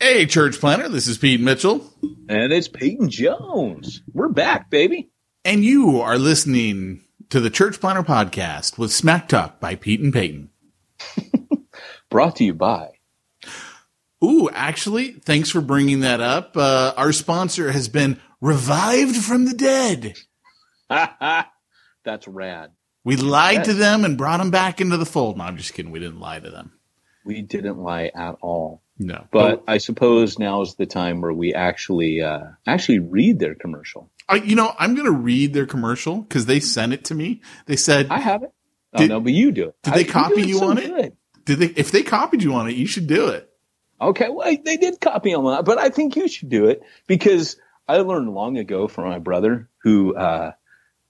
Hey, Church Planter, this is Pete Mitchell. And it's Peyton Jones. We're back, baby. And you are listening to the Church Planter Podcast with Smack Talk by Pete and Peyton. Brought to you by... Ooh, actually, thanks for bringing that up. Our sponsor has been revived from the dead. That's rad. We lied to them and brought them back into the fold. No, I'm just kidding. We didn't lie to them. We didn't lie at all. No, but I suppose now is the time where we actually read their commercial. I'm going to read their commercial because they sent it to me. They said, "I have it." Oh, no, but you do it. Did they copy you on it? Did they? If they copied you on it, you should do it. Okay, well, they did copy on that, but I think you should do it because I learned long ago from my brother who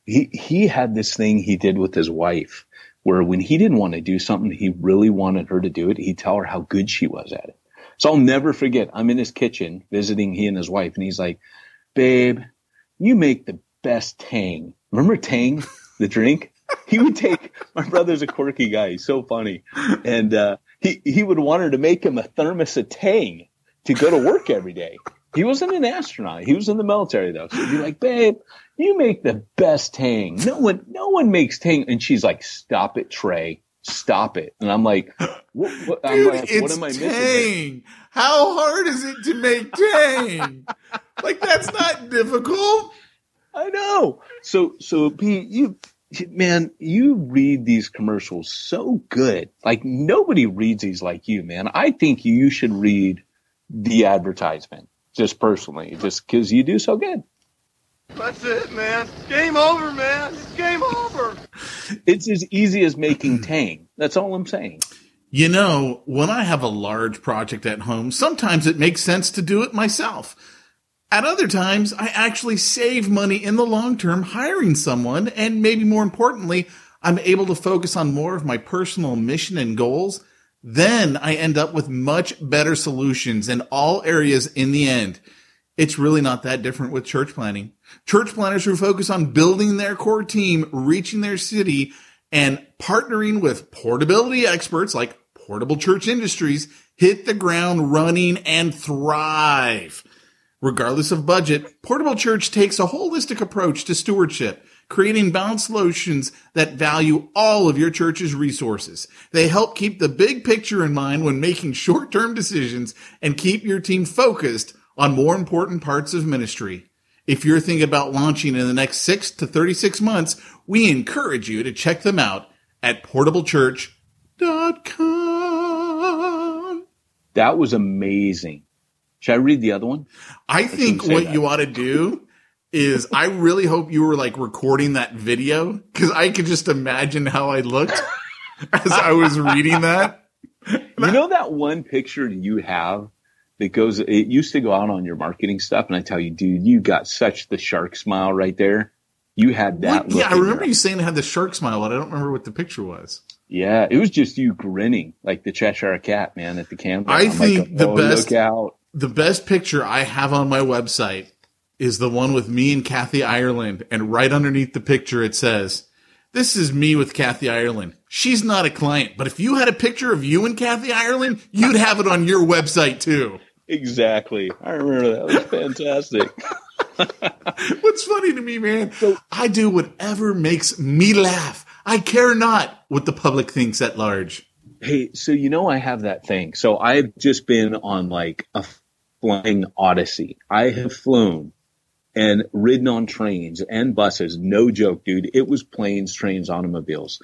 he had this thing he did with his wife where when he didn't want to do something, he really wanted her to do it. He'd tell her how good she was at it. So I'll never forget, I'm in his kitchen visiting he and his wife, and he's like, "Babe, you make the best Tang." Remember Tang, the drink? He would take – my brother's a quirky guy. He's so funny. And he would want her to make him a thermos of Tang to go to work every day. He wasn't an astronaut. He was in the military, though. So he'd be like, "Babe, you make the best Tang. No one makes Tang." And she's like, "Stop it, Trey. Stop it." And I'm like, what am I missing? Tang. How hard is it to make Tang? Like, that's not difficult. I know. So Pete, you read these commercials so good. Like, nobody reads these like you, man. I think you should read the advertisement just personally, just because you do so good. That's it, man. Game over, man. It's game over. It's as easy as making Tang. That's all I'm saying. You know, when I have a large project at home, sometimes it makes sense to do it myself. At other times, I actually save money in the long term hiring someone, and maybe more importantly, I'm able to focus on more of my personal mission and goals. Then I end up with much better solutions in all areas in the end. It's really not that different with church planning. Church planners who focus on building their core team, reaching their city, and partnering with portability experts like Portable Church Industries hit the ground running and thrive. Regardless of budget, Portable Church takes a holistic approach to stewardship, creating balanced solutions that value all of your church's resources. They help keep the big picture in mind when making short-term decisions and keep your team focused on more important parts of ministry. If you're thinking about launching in the next 6 to 36 months, we encourage you to check them out at PortableChurch.com. That was amazing. Should I read the other one? I think what you ought to do is I really hope you were like recording that video, because I could just imagine how I looked as I was reading that. You know that one picture you have that goes – it used to go out on your marketing stuff, and I tell you, dude, you got such the shark smile right there. You had that look. Yeah, I remember you saying it had the shark smile, but I don't remember what the picture was. Yeah, it was just you grinning like the Cheshire Cat, man, at the camera. I think like, the best picture I have on my website is the one with me and Kathy Ireland, and right underneath the picture it says, "This is me with Kathy Ireland. She's not a client, but if you had a picture of you and Kathy Ireland, you'd have it on your website too." Exactly. I remember that. It was fantastic. What's funny to me, man, I do whatever makes me laugh. I care not what the public thinks at large. Hey, so you know I have that thing. So I've just been on like a flying odyssey. I have flown and ridden on trains and buses. No joke, dude. It was planes, trains, automobiles.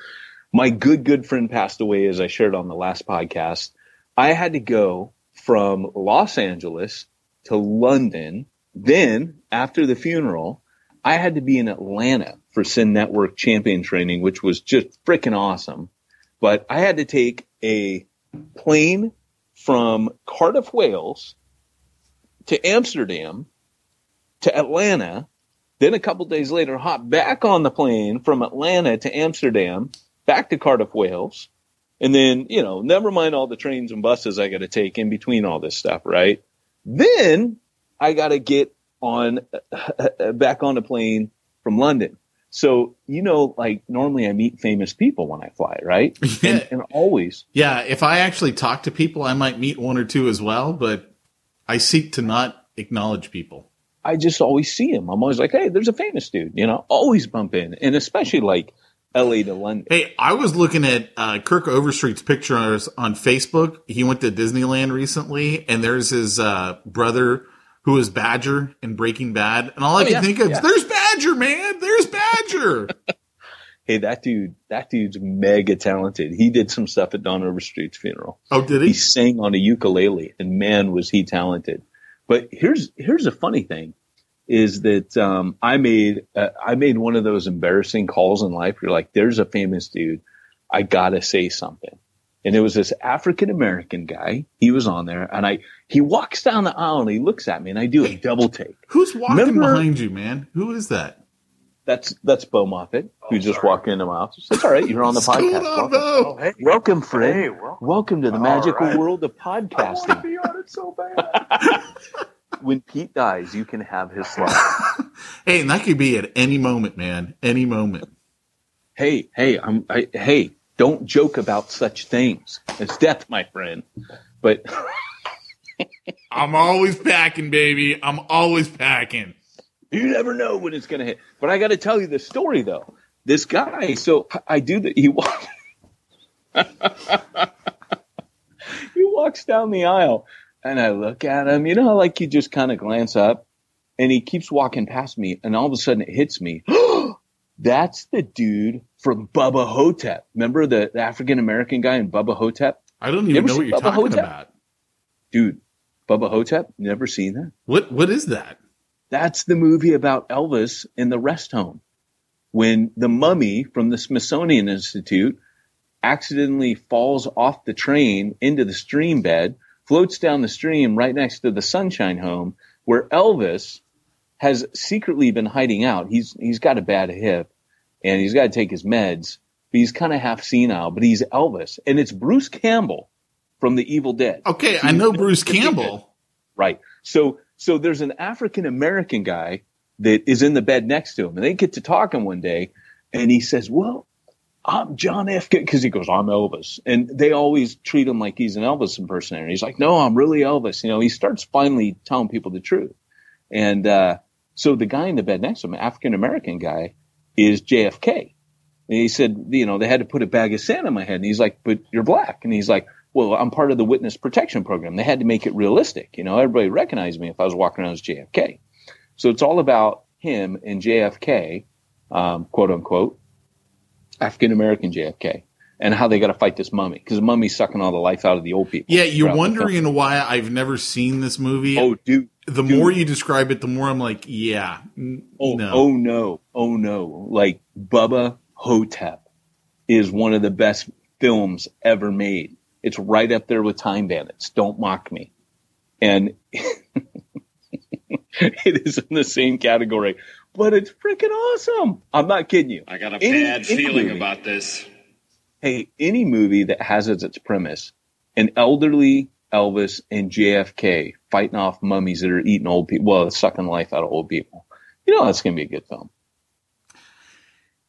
My good friend passed away, as I shared on the last podcast. I had to go from Los Angeles to London. Then after the funeral, I had to be in Atlanta for SYN Network champion training, which was just freaking awesome. But I had to take a plane from Cardiff, Wales to Amsterdam to Atlanta. Then a couple days later, hop back on the plane from Atlanta to Amsterdam, back to Cardiff, Wales. And then, you know, never mind all the trains and buses I got to take in between all this stuff, right? Then I got to get on back on the plane from London. So, you know, like normally I meet famous people when I fly, right? And always. Yeah. If I actually talk to people, I might meet one or two as well, but I seek to not acknowledge people. I just always see them. I'm always like, hey, there's a famous dude, you know, always bump in. And especially like LA to London. Hey, I was looking at Kirk Overstreet's pictures on Facebook. He went to Disneyland recently, and there's his brother who is Badger in Breaking Bad. And all I can think of is, there's Badger, man. There's Badger. Hey, that dude's mega talented. He did some stuff at Don Overstreet's funeral. Oh, did he? He sang on a ukulele, and man, was he talented. But here's a funny thing is that I made one of those embarrassing calls in life. You're like, there's a famous dude. I got to say something. And there was this African-American guy. He was on there, and he walks down the aisle, and he looks at me, and I do a double take. Who's walking behind you, man? Who is that? That's Beau Moffitt, who just walked into my office. That's all right. You're on the podcast. Welcome, hey. Welcome, Fred. Hey, welcome to the magical world of podcasting. I want to be on it so bad. When Pete dies, you can have his slot. Hey, and that could be at any moment, man. Any moment. Hey, don't joke about such things. It's death, my friend. But I'm always packing, baby. I'm always packing. You never know when it's going to hit. But I got to tell you the story, though. This guy, so I do that. He walks down the aisle, and I look at him. You know, like you just kind of glance up, and he keeps walking past me, and all of a sudden it hits me. That's the dude from Bubba Ho-Tep. Remember the African-American guy in Bubba Ho-Tep? I don't even know what you're talking about. Dude, Bubba Ho-Tep? Never seen that? What is that? That's the movie about Elvis in the rest home. When the mummy from the Smithsonian Institute accidentally falls off the train into the stream bed, floats down the stream right next to the Sunshine Home, where Elvis has secretly been hiding out. He's got a bad hip, and he's got to take his meds, but he's kind of half senile, but he's Elvis. And it's Bruce Campbell from The Evil Dead. Okay, I know Bruce Campbell. Right. So there's an African-American guy that is in the bed next to him, and they get to talking one day, and he says, well, I'm John F. Because he goes, I'm Elvis. And they always treat him like he's an Elvis impersonator. He's like, no, I'm really Elvis. You know, he starts finally telling people the truth. And so the guy in the bed next to him, African-American guy, is JFK. And he said, you know, they had to put a bag of sand on my head. And he's like, but you're black. And he's like, well, I'm part of the witness protection program. They had to make it realistic. You know, everybody recognized me if I was walking around as JFK. So it's all about him and JFK, quote unquote, African-American JFK. and how they got to fight this mummy, because the mummy's sucking all the life out of the old people. Yeah, you're wondering why I've never seen this movie. Oh, dude. The more you describe it, the more I'm like, yeah. Oh, no. Like, Bubba Ho-Tep is one of the best films ever made. It's right up there with Time Bandits. Don't mock me. And it is in the same category, but it's freaking awesome. I'm not kidding you. I got a bad feeling about this. Hey, any movie that has as its premise an elderly Elvis and JFK fighting off mummies that are eating old people, well, sucking life out of old people, you know that's going to be a good film.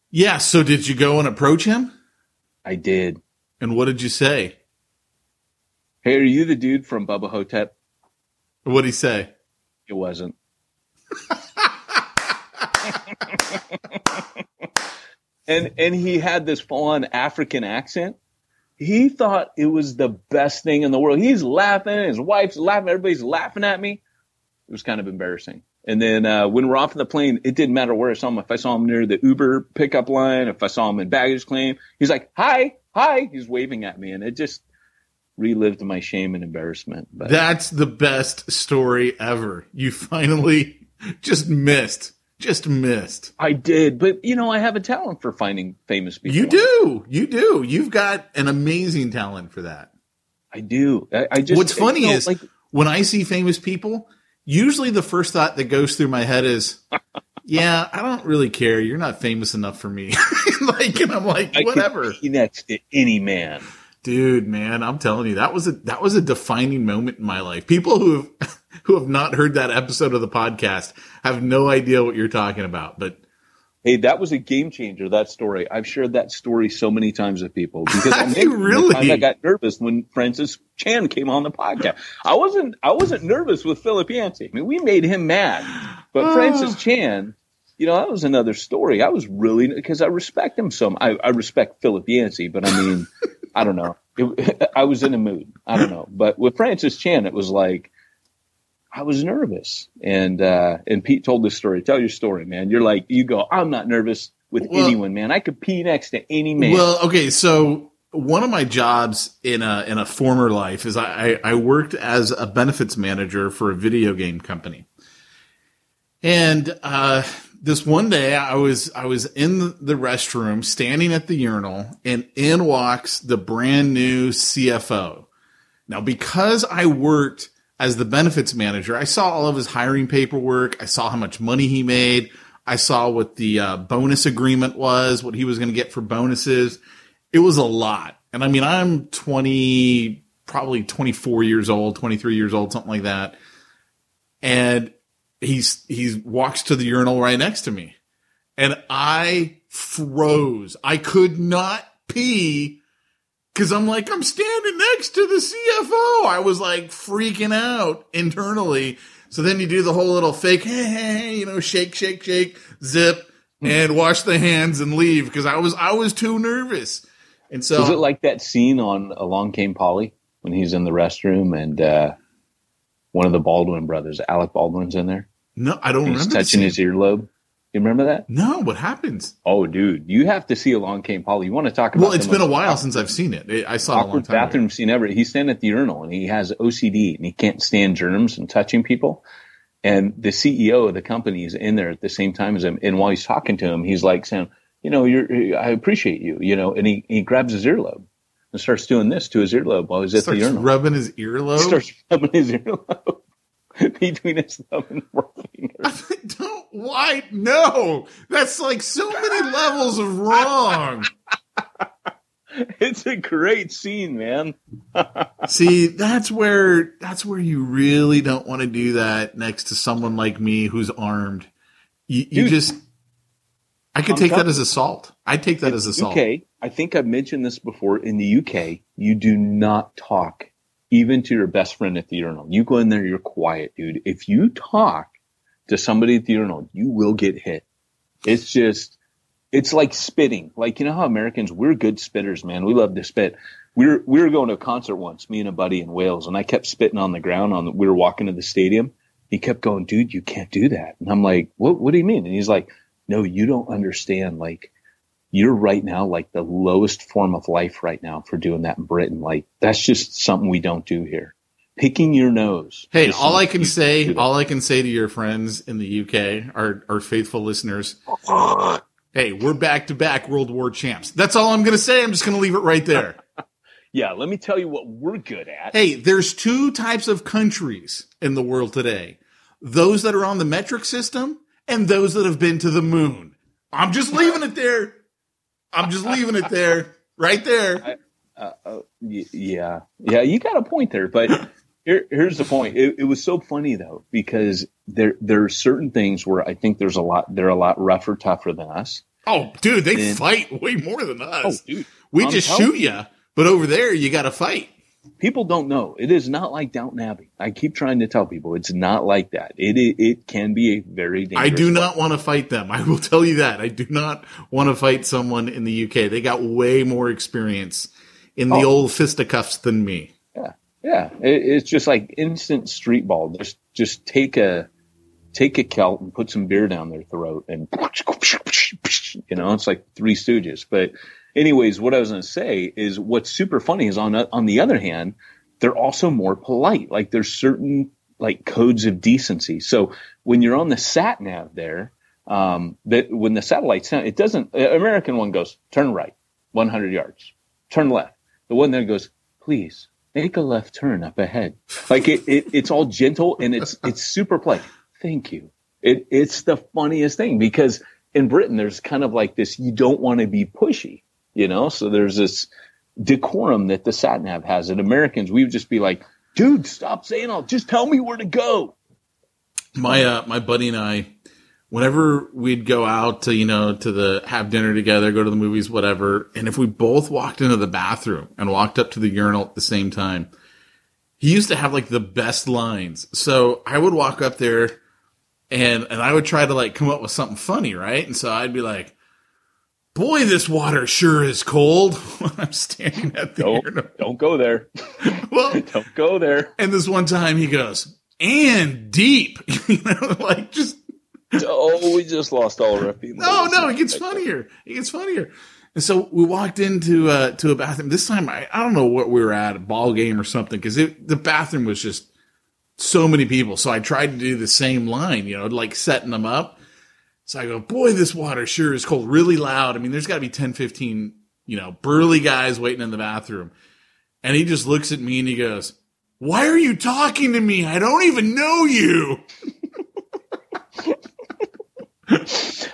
Yeah, so did you go and approach him? I did. And what did you say? Hey, are you the dude from Bubba Ho-Tep? What'd he say? It wasn't. And he had this full-on African accent. He thought it was the best thing in the world. He's laughing. His wife's laughing. Everybody's laughing at me. It was kind of embarrassing. And then when we're off in the plane, it didn't matter where I saw him. If I saw him near the Uber pickup line, if I saw him in baggage claim, he's like, hi. He's waving at me. And it just relived my shame and embarrassment. But that's the best story ever. You finally just missed. I did. But, you know, I have a talent for finding famous people. You do. You've got an amazing talent for that. I do. I just. What's funny is when I see famous people, usually the first thought that goes through my head is, yeah, I don't really care. You're not famous enough for me. And I'm like, whatever. I could be next to any man. Dude, man, I'm telling you, that was a defining moment in my life. People who have not heard that episode of the podcast have no idea what you're talking about. But hey, that was a game changer, that story. I've shared that story so many times with people because really? The time I got nervous when Francis Chan came on the podcast. I wasn't nervous with Philip Yancey. I mean, we made him mad. But Francis Chan, you know, that was another story. I was really, because I respect him so much. I respect Philip Yancey, but I mean I don't know. I was in a mood. I don't know. But with Francis Chan, it was like I was nervous. And Pete told this story. Tell your story, man. You're like, you go, I'm not nervous with anyone, man. I could pee next to any man. Well, okay. So one of my jobs in a former life is I worked as a benefits manager for a video game company. And this one day I was in the restroom standing at the urinal, and in walks the brand new CFO. Now, because I worked as the benefits manager, I saw all of his hiring paperwork. I saw how much money he made. I saw what the bonus agreement was, what he was going to get for bonuses. It was a lot. And I mean, I'm 23 years old, something like that. And he walks to the urinal right next to me, and I froze. I could not pee because I'm like, I'm standing next to the CFO. I was like freaking out internally. So then you do the whole little fake, hey, you know, shake, zip, and wash the hands and leave because I was too nervous. And so is it like that scene on Along Came Polly when he's in the restroom and one of the Baldwin brothers, Alec Baldwin's in there. No, I don't remember. He's touching his earlobe. You remember that? No, what happens? Oh, dude, you have to see Along Came Polly. You want to talk about it? Well, it's been a while since I've seen it. I saw it a long time ago. Bathroom scene ever. He's standing at the urinal, and he has OCD, and he can't stand germs and touching people. And the CEO of the company is in there at the same time as him. And while he's talking to him, he's like saying, you know, I appreciate you, you know, and he grabs his earlobe. And starts doing this to his earlobe while he's at the urinal. Starts rubbing his earlobe between his thumb and fingers. No, that's like so many levels of wrong. It's a great scene, man. See, that's where you really don't want to do that next to someone like me who's armed. I take that as assault. Okay. I think I've mentioned this before. In the UK, you do not talk even to your best friend at the urinal. You go in there, you're quiet, dude. If you talk to somebody at the urinal, you will get hit. It's just, it's like spitting. Like, you know how Americans, we're good spitters, man. We love to spit. We were going to a concert once, me and a buddy in Wales, and I kept spitting on the ground. We were walking to the stadium. He kept going, dude, you can't do that. And I'm like, what do you mean? And he's like, no, you don't understand. Like, you're right now like the lowest form of life right now for doing that in Britain. Like, that's just something we don't do here. Picking your nose. Hey, all I can say to your friends in the UK, our faithful listeners, hey, we're back-to-back World War champs. That's all I'm going to say. I'm just going to leave it right there. Yeah, let me tell you what we're good at. Hey, there's two types of countries in the world today. Those that are on the metric system and those that have been to the moon. I'm just leaving it there. Right there. Yeah. Yeah, you got a point there. But here's the point. It was so funny, though, because there are certain things where I think they're a lot rougher, tougher than us. Oh, dude, they fight way more than us. Oh, dude, we just shoot you. But over there, you got to fight. People don't know. It is not like Downton Abbey. I keep trying to tell people it's not like that. It can be a very dangerous. I do not want to fight them. I will tell you that. I do not want to fight someone in the UK. They got way more experience in the old fisticuffs than me. Yeah, yeah. It's just like instant street ball. Just take a Celt and put some beer down their throat, and it's like Three Stooges, but. Anyways, what I was going to say is what's super funny is on the other hand, they're also more polite. Like there's certain like codes of decency. So when you're on the sat nav there, that when the satellite's down, it doesn't. American one goes turn right, 100 yards, turn left. The one there goes please make a left turn up ahead. Like it's all gentle and it's super polite. Thank you. It's the funniest thing because in Britain there's kind of like this. You don't want to be pushy. You know, so there's this decorum that the sat nav has. And Americans, we would just be like, dude, stop saying all. Just tell me where to go. My buddy and I, whenever we'd go out to, have dinner together, go to the movies, whatever. And if we both walked into the bathroom and walked up to the urinal at the same time, he used to have like the best lines. So I would walk up there and I would try to like come up with something funny. Right. And so I'd be like, boy, this water sure is cold when I'm standing at the urinal. Don't go there. Well, don't go there. And this one time he goes, and deep. Like just. Oh, we just lost all our people. No, it gets funnier. It gets funnier. And so we walked into to a bathroom. This time, I don't know what we were at, a ball game or something, because the bathroom was just so many people. So I tried to do the same line, like setting them up. So I go, boy, this water sure is cold, really loud. I mean, there's got to be 10, 15, burly guys waiting in the bathroom. And he just looks at me and he goes, why are you talking to me? I don't even know you.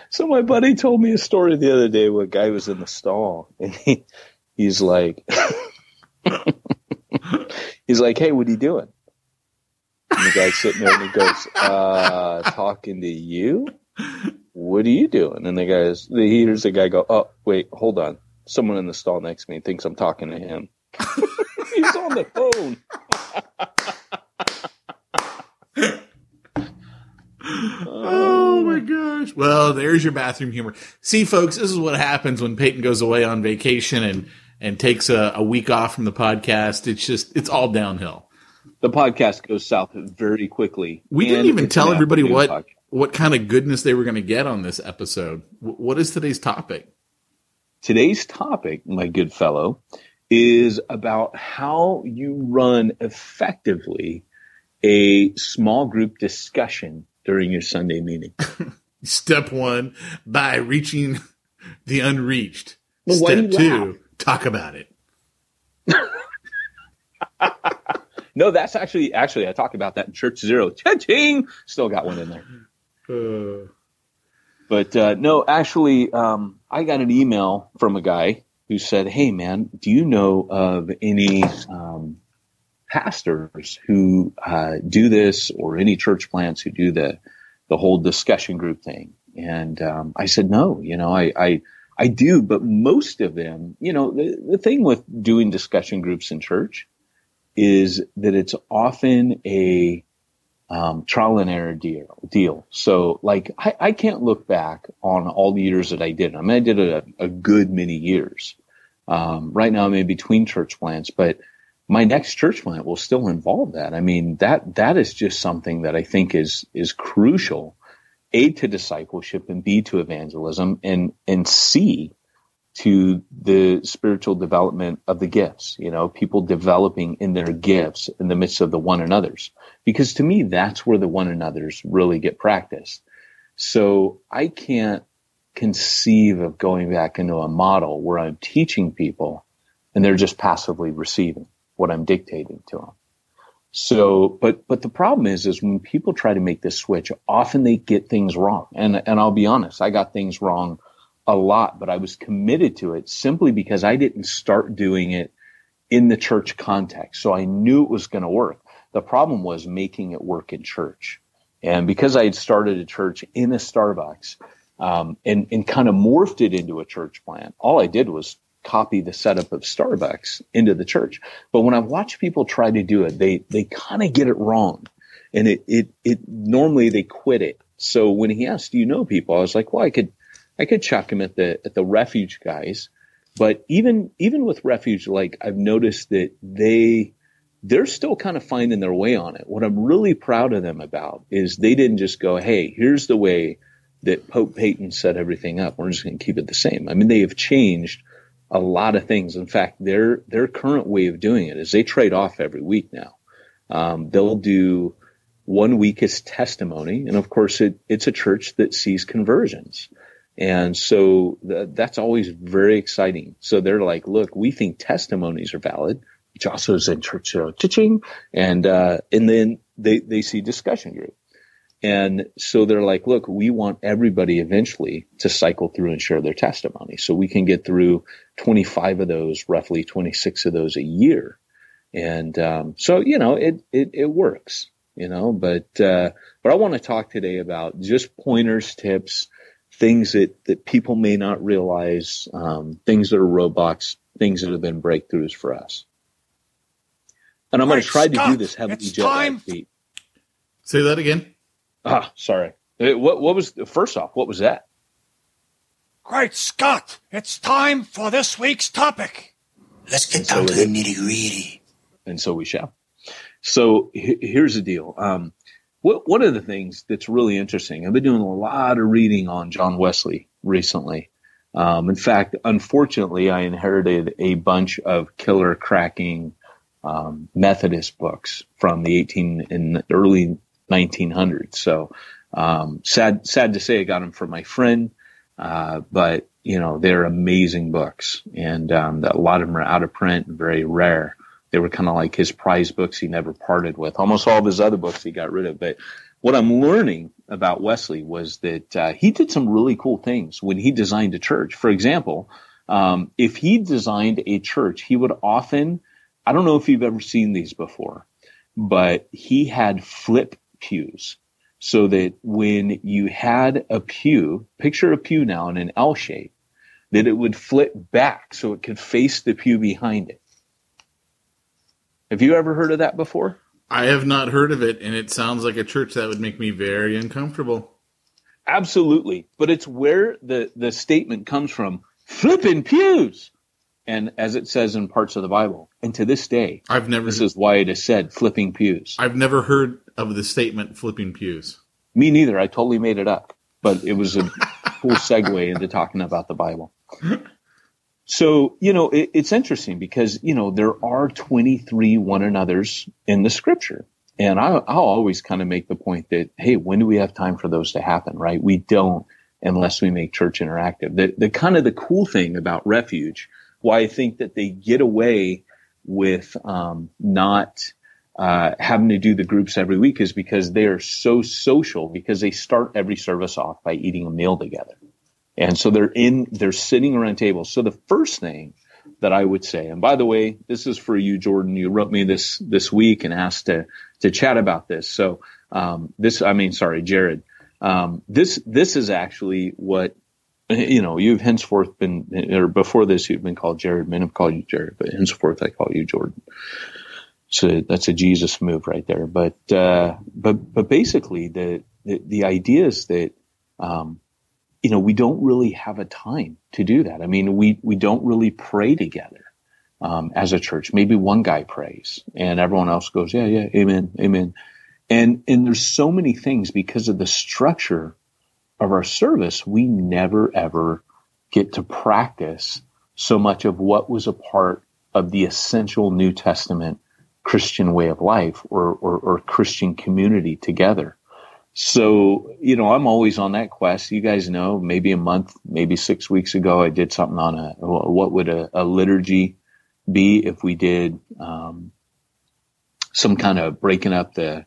So my buddy told me a story the other day where a guy was in the stall. And he's like, hey, what are you doing? And the guy's sitting there and he goes, talking to you? What are you doing? And he hears the guy go, oh, wait, hold on. Someone in the stall next to me thinks I'm talking to him. He's on the phone. Oh, my gosh. Well, there's your bathroom humor. See, folks, this is what happens when Peyton goes away on vacation and takes a week off from the podcast. It's all downhill. The podcast goes south very quickly. We didn't even tell everybody what kind of goodness they were going to get on this episode. What is today's topic? Today's topic, my good fellow, is about how you run effectively a small group discussion during your Sunday meeting. Step one, by reaching the unreached. Well, Step two, talk about it. No, that's actually, I talked about that in Church Zero. Cha-ching! Still got one in there. But I got an email from a guy who said, hey, man, do you know of any pastors who do this or any church plants who do the whole discussion group thing? And I said, no, I do. But most of them, the thing with doing discussion groups in church is that it's often a trial and error deal. So, like, I can't look back on all the years that I did. I mean, I did a good many years. Right now, I'm in between church plants, but my next church plant will still involve that. I mean, that is just something that I think is crucial, A, to discipleship, and B, to evangelism, and C, to the spiritual development of the gifts, you know, people developing in their gifts in the midst of the one another's, because to me, that's where the one another's really get practiced. So I can't conceive of going back into a model where I'm teaching people and they're just passively receiving what I'm dictating to them. So, but the problem is when people try to make this switch, often they get things wrong. And I'll be honest, I got things wrong a lot, but I was committed to it simply because I didn't start doing it in the church context. So I knew it was going to work. The problem was making it work in church. And because I had started a church in a Starbucks, and kind of morphed it into a church plant, all I did was copy the setup of Starbucks into the church. But when I watch people try to do it, they kind of get it wrong. And it normally they quit it. So when he asked, do you know people? I was like, well, I could chuck him at the Refuge guys, but even with Refuge, like I've noticed that they're still kind of finding their way on it. What I'm really proud of them about is they didn't just go, hey, here's the way that Pope Peyton set everything up. We're just going to keep it the same. I mean, they have changed a lot of things. In fact, their current way of doing it is they trade off every week now. They'll do 1 week as testimony. And of course, it's a church that sees conversions. And so that's always very exciting. So they're like, look, we think testimonies are valid, which also is in church teaching. And then they see discussion group. And so they're like, look, we want everybody eventually to cycle through and share their testimony. So we can get through 25 of those, roughly 26 of those a year. And so, you know, it works, you know, but I want to talk today about just pointers, tips, things that people may not realize, things that are roadblocks, things that have been breakthroughs for us. And I'm going to try to do this heavily. Say that again. Ah, sorry. What was first off? What was that? Great Scott! It's time for this week's topic. Let's get down to the nitty gritty. And so we shall. So here's the deal. One of the things that's really interesting. I've been doing a lot of reading on John Wesley recently. In fact, unfortunately, I inherited a bunch of killer cracking Methodist books from the early 1900s. So, sad to say I got them from my friend. But you know, they're amazing books, and a lot of them are out of print and very rare. They were kind of like his prize books he never parted with. Almost all of his other books he got rid of. But what I'm learning about Wesley was that he did some really cool things when he designed a church. For example, if he designed a church, he would often, I don't know if you've ever seen these before, but he had flip pews, so that when you had a pew, picture a pew now in an L shape, that it would flip back so it could face the pew behind it. Have you ever heard of that before? I have not heard of it, and it sounds like a church that would make me very uncomfortable. Absolutely. But it's where the statement comes from, flipping pews. And as it says in parts of the Bible, and to this day, this is why it is said flipping pews. I've never heard of the statement flipping pews. Me neither. I totally made it up, but it was a cool segue into talking about the Bible. So, you know, it's interesting because, you know, there are 23 one another's in the scripture. And I'll always kind of make the point that, hey, when do we have time for those to happen, right? We don't unless we make church interactive. The kind of the cool thing about Refuge, why I think that they get away with not having to do the groups every week is because they are so social, because they start every service off by eating a meal together. And so they're sitting around tables. So the first thing that I would say, and by the way, this is for you, Jordan, you wrote me this week and asked to chat about this. So Jared, this is actually what, you know, you've henceforth been, or before this, you've been called Jared. Men have called you Jared, but henceforth I call you Jordan. So that's a Jesus move right there. But basically the idea is that, you know, we don't really have a time to do that. I mean, we don't really pray together, as a church. Maybe one guy prays and everyone else goes, yeah, amen, amen. And there's so many things because of the structure of our service, we never ever get to practice so much of what was a part of the essential New Testament Christian way of life or Christian community together. So, you know, I'm always on that quest. You guys know, maybe a month, maybe 6 weeks ago, I did something on what would a liturgy be if we did some kind of breaking up the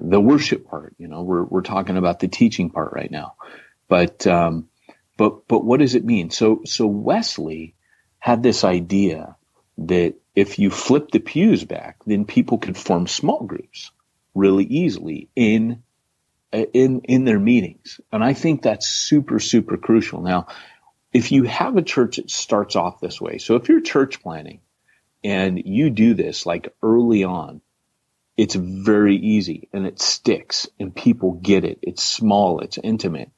worship part. You know, we're talking about the teaching part right now, but what does it mean? So Wesley had this idea that if you flip the pews back, then people could form small groups really easily in their meetings. And I think that's super, super crucial. Now, if you have a church that starts off this way, so if you're church planning and you do this like early on, it's very easy and it sticks and people get it. It's small, it's intimate.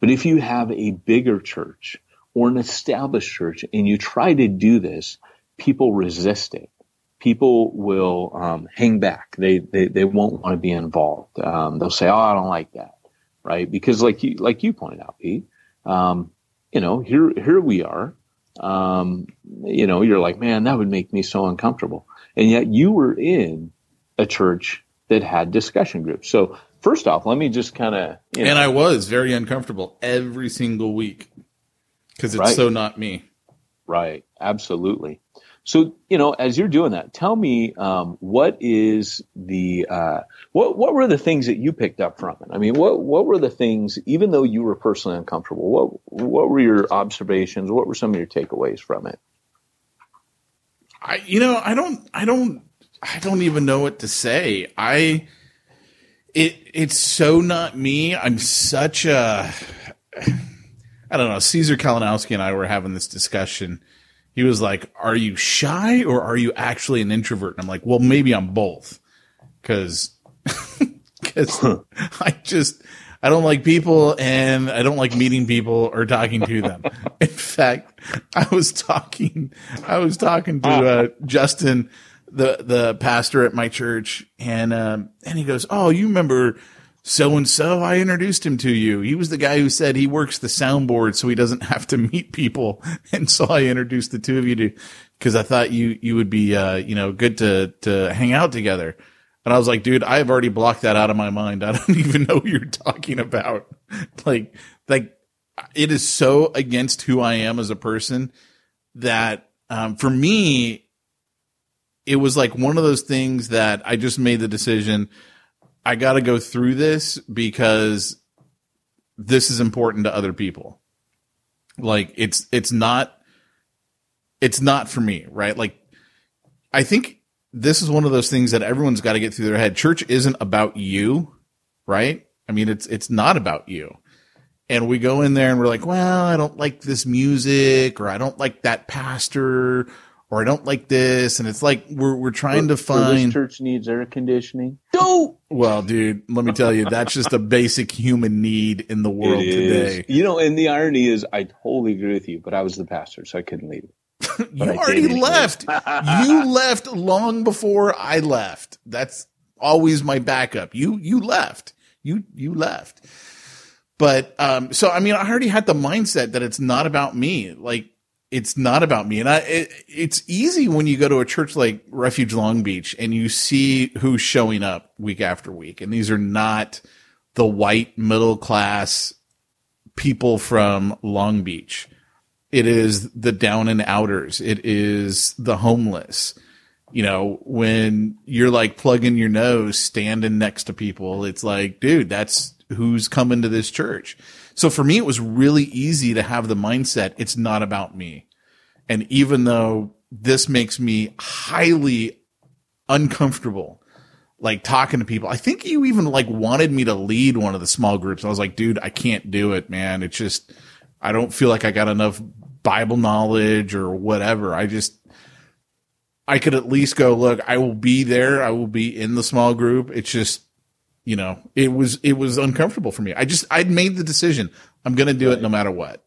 But if you have a bigger church or an established church and you try to do this, people resist it. People will hang back. They won't want to be involved. They'll say, "Oh, I don't like that," right? Because like you pointed out, Pete, you know, here we are. You know, you're like, man, that would make me so uncomfortable, and yet you were in a church that had discussion groups. So first off, let me just kind of, you know, and I was very uncomfortable every single week because it's right. So not me, right? Absolutely. So, you know, as you're doing that, tell me what were the things that you picked up from it? I mean, what were the things, even though you were personally uncomfortable, what were your observations? What were some of your takeaways from it? I don't even know what to say. It's so not me. I'm such a, I don't know. Cesar Kalinowski and I were having this discussion. He was like, "Are you shy or are you actually an introvert?" And I'm like, "Well, maybe I'm both, because I don't like people and I don't like meeting people or talking to them." In fact, I was talking to Justin, the pastor at my church, and he goes, "Oh, you remember so-and-so? I introduced him to you. He was the guy who said he works the soundboard so he doesn't have to meet people. And so I introduced the two of you to, because I thought you would be, you know, good to hang out together." And I was like, "Dude, I've already blocked that out of my mind. I don't even know who you're talking about." Like it is so against who I am as a person that, for me, it was like one of those things that I just made the decision, I got to go through this because this is important to other people. Like it's not for me, right? Like I think this is one of those things that everyone's got to get through their head. Church isn't about you, right? I mean, it's not about you. And we go in there and we're like, "Well, I don't like this music," or "I don't like that pastor," or "I don't like this," and it's like we're trying to find. This church needs air conditioning. No. Well, dude, let me tell you, that's just a basic human need in the world today. You know, and the irony is, I totally agree with you, but I was the pastor, so I couldn't leave. You already left. You left long before I left. That's always my backup. You left. You left. But so I mean, I already had the mindset that it's not about me. Like. It's not about me. And it's easy when you go to a church like Refuge Long Beach and you see who's showing up week after week. And these are not the white middle class people from Long Beach. It is the down and outers. It is the homeless. You know, when you're like plugging your nose, standing next to people, it's like, dude, that's who's coming to this church. So for me, it was really easy to have the mindset, it's not about me. And even though this makes me highly uncomfortable, like talking to people, I think you even like wanted me to lead one of the small groups. I was like, "Dude, I can't do it, man. It's just, I don't feel like I got enough Bible knowledge or whatever. I could at least go, look, I will be there. I will be in the small group. It's just, you know, it was uncomfortable for me. I'd made the decision. I'm going to do it no matter what.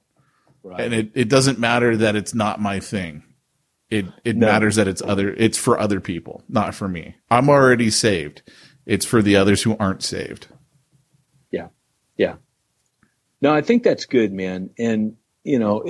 Right. And it doesn't matter that it's not my thing. It matters that it's for other people, not for me. I'm already saved. It's for the others who aren't saved. Yeah. Yeah. No, I think that's good, man. And you know,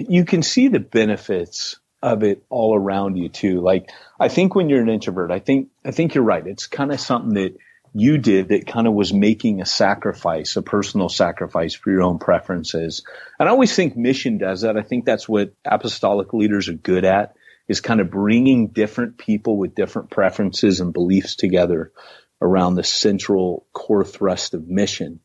you can see the benefits of it all around you too. Like, I think when you're an introvert, I think you're right. It's kind of something that you did that kind of was making a sacrifice, a personal sacrifice for your own preferences. And I always think mission does that. I think that's what apostolic leaders are good at, is kind of bringing different people with different preferences and beliefs together around the central core thrust of mission.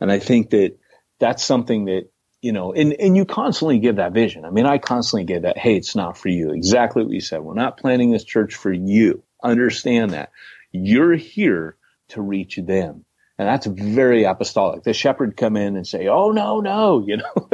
And I think that that's something that, you know, and you constantly give that vision. I mean, I constantly give that, hey, it's not for you. Exactly what you said. We're not planning this church for you. Understand that. You're here to reach them. And that's very apostolic. The shepherd come in and say, oh, no, you know,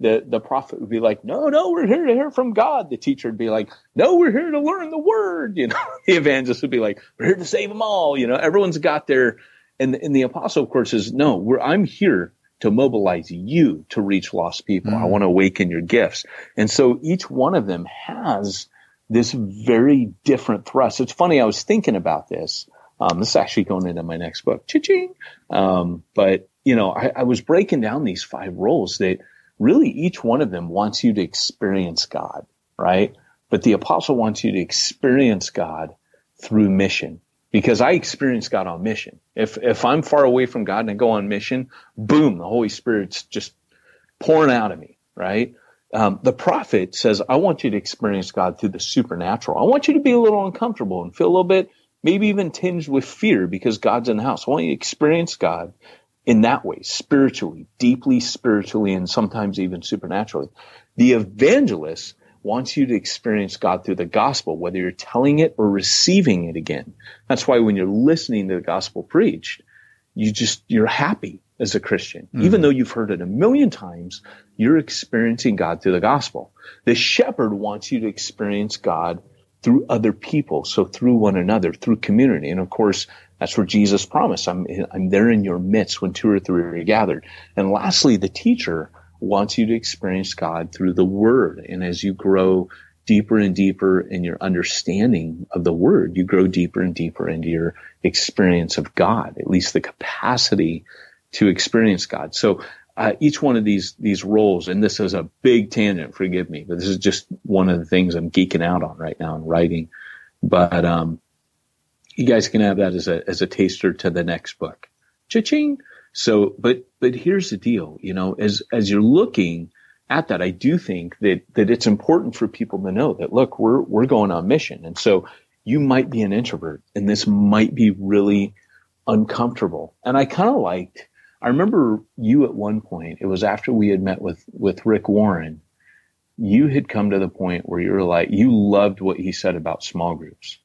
the prophet would be like, no, we're here to hear from God. The teacher would be like, no, we're here to learn the word. You know, the evangelist would be like, we're here to save them all. You know, everyone's got their, and the apostle, of course, is no, I'm here to mobilize you to reach lost people. Mm-hmm. I want to awaken your gifts. And so each one of them has this very different thrust. It's funny. I was thinking about this. This is actually going into my next book. Cha-ching! But, you know, I was breaking down these 5 roles that really each one of them wants you to experience God, right? But the apostle wants you to experience God through mission, because I experience God on mission. If I'm far away from God and I go on mission, boom, the Holy Spirit's just pouring out of me, right? The prophet says, I want you to experience God through the supernatural. I want you to be a little uncomfortable and feel a little bit, maybe even tinged with fear, because God's in the house. I want you to experience God in that way, spiritually, deeply spiritually, and sometimes even supernaturally. The evangelist wants you to experience God through the gospel, whether you're telling it or receiving it again. That's why when you're listening to the gospel preached, you're happy as a Christian. Mm-hmm. Even though you've heard it a million times, you're experiencing God through the gospel. The shepherd wants you to experience God through other people, so through one another, through community. And of course, that's where Jesus promised, I'm there in your midst when 2 or 3 are gathered. And lastly, the teacher wants you to experience God through the word. And as you grow deeper and deeper in your understanding of the word, you grow deeper and deeper into your experience of God, at least the capacity to experience God. So each one of these roles, and this is a big tangent, forgive me, but this is just one of the things I'm geeking out on right now in writing. But you guys can have that as a taster to the next book. Cha-ching! So, but here's the deal, you know, as you're looking at that, I do think that it's important for people to know that, look, we're going on mission. And so you might be an introvert, and this might be really uncomfortable. And I kind of liked, I remember you at one point, it was after we had met with Rick Warren, you had come to the point where you were like, you loved what he said about small groups,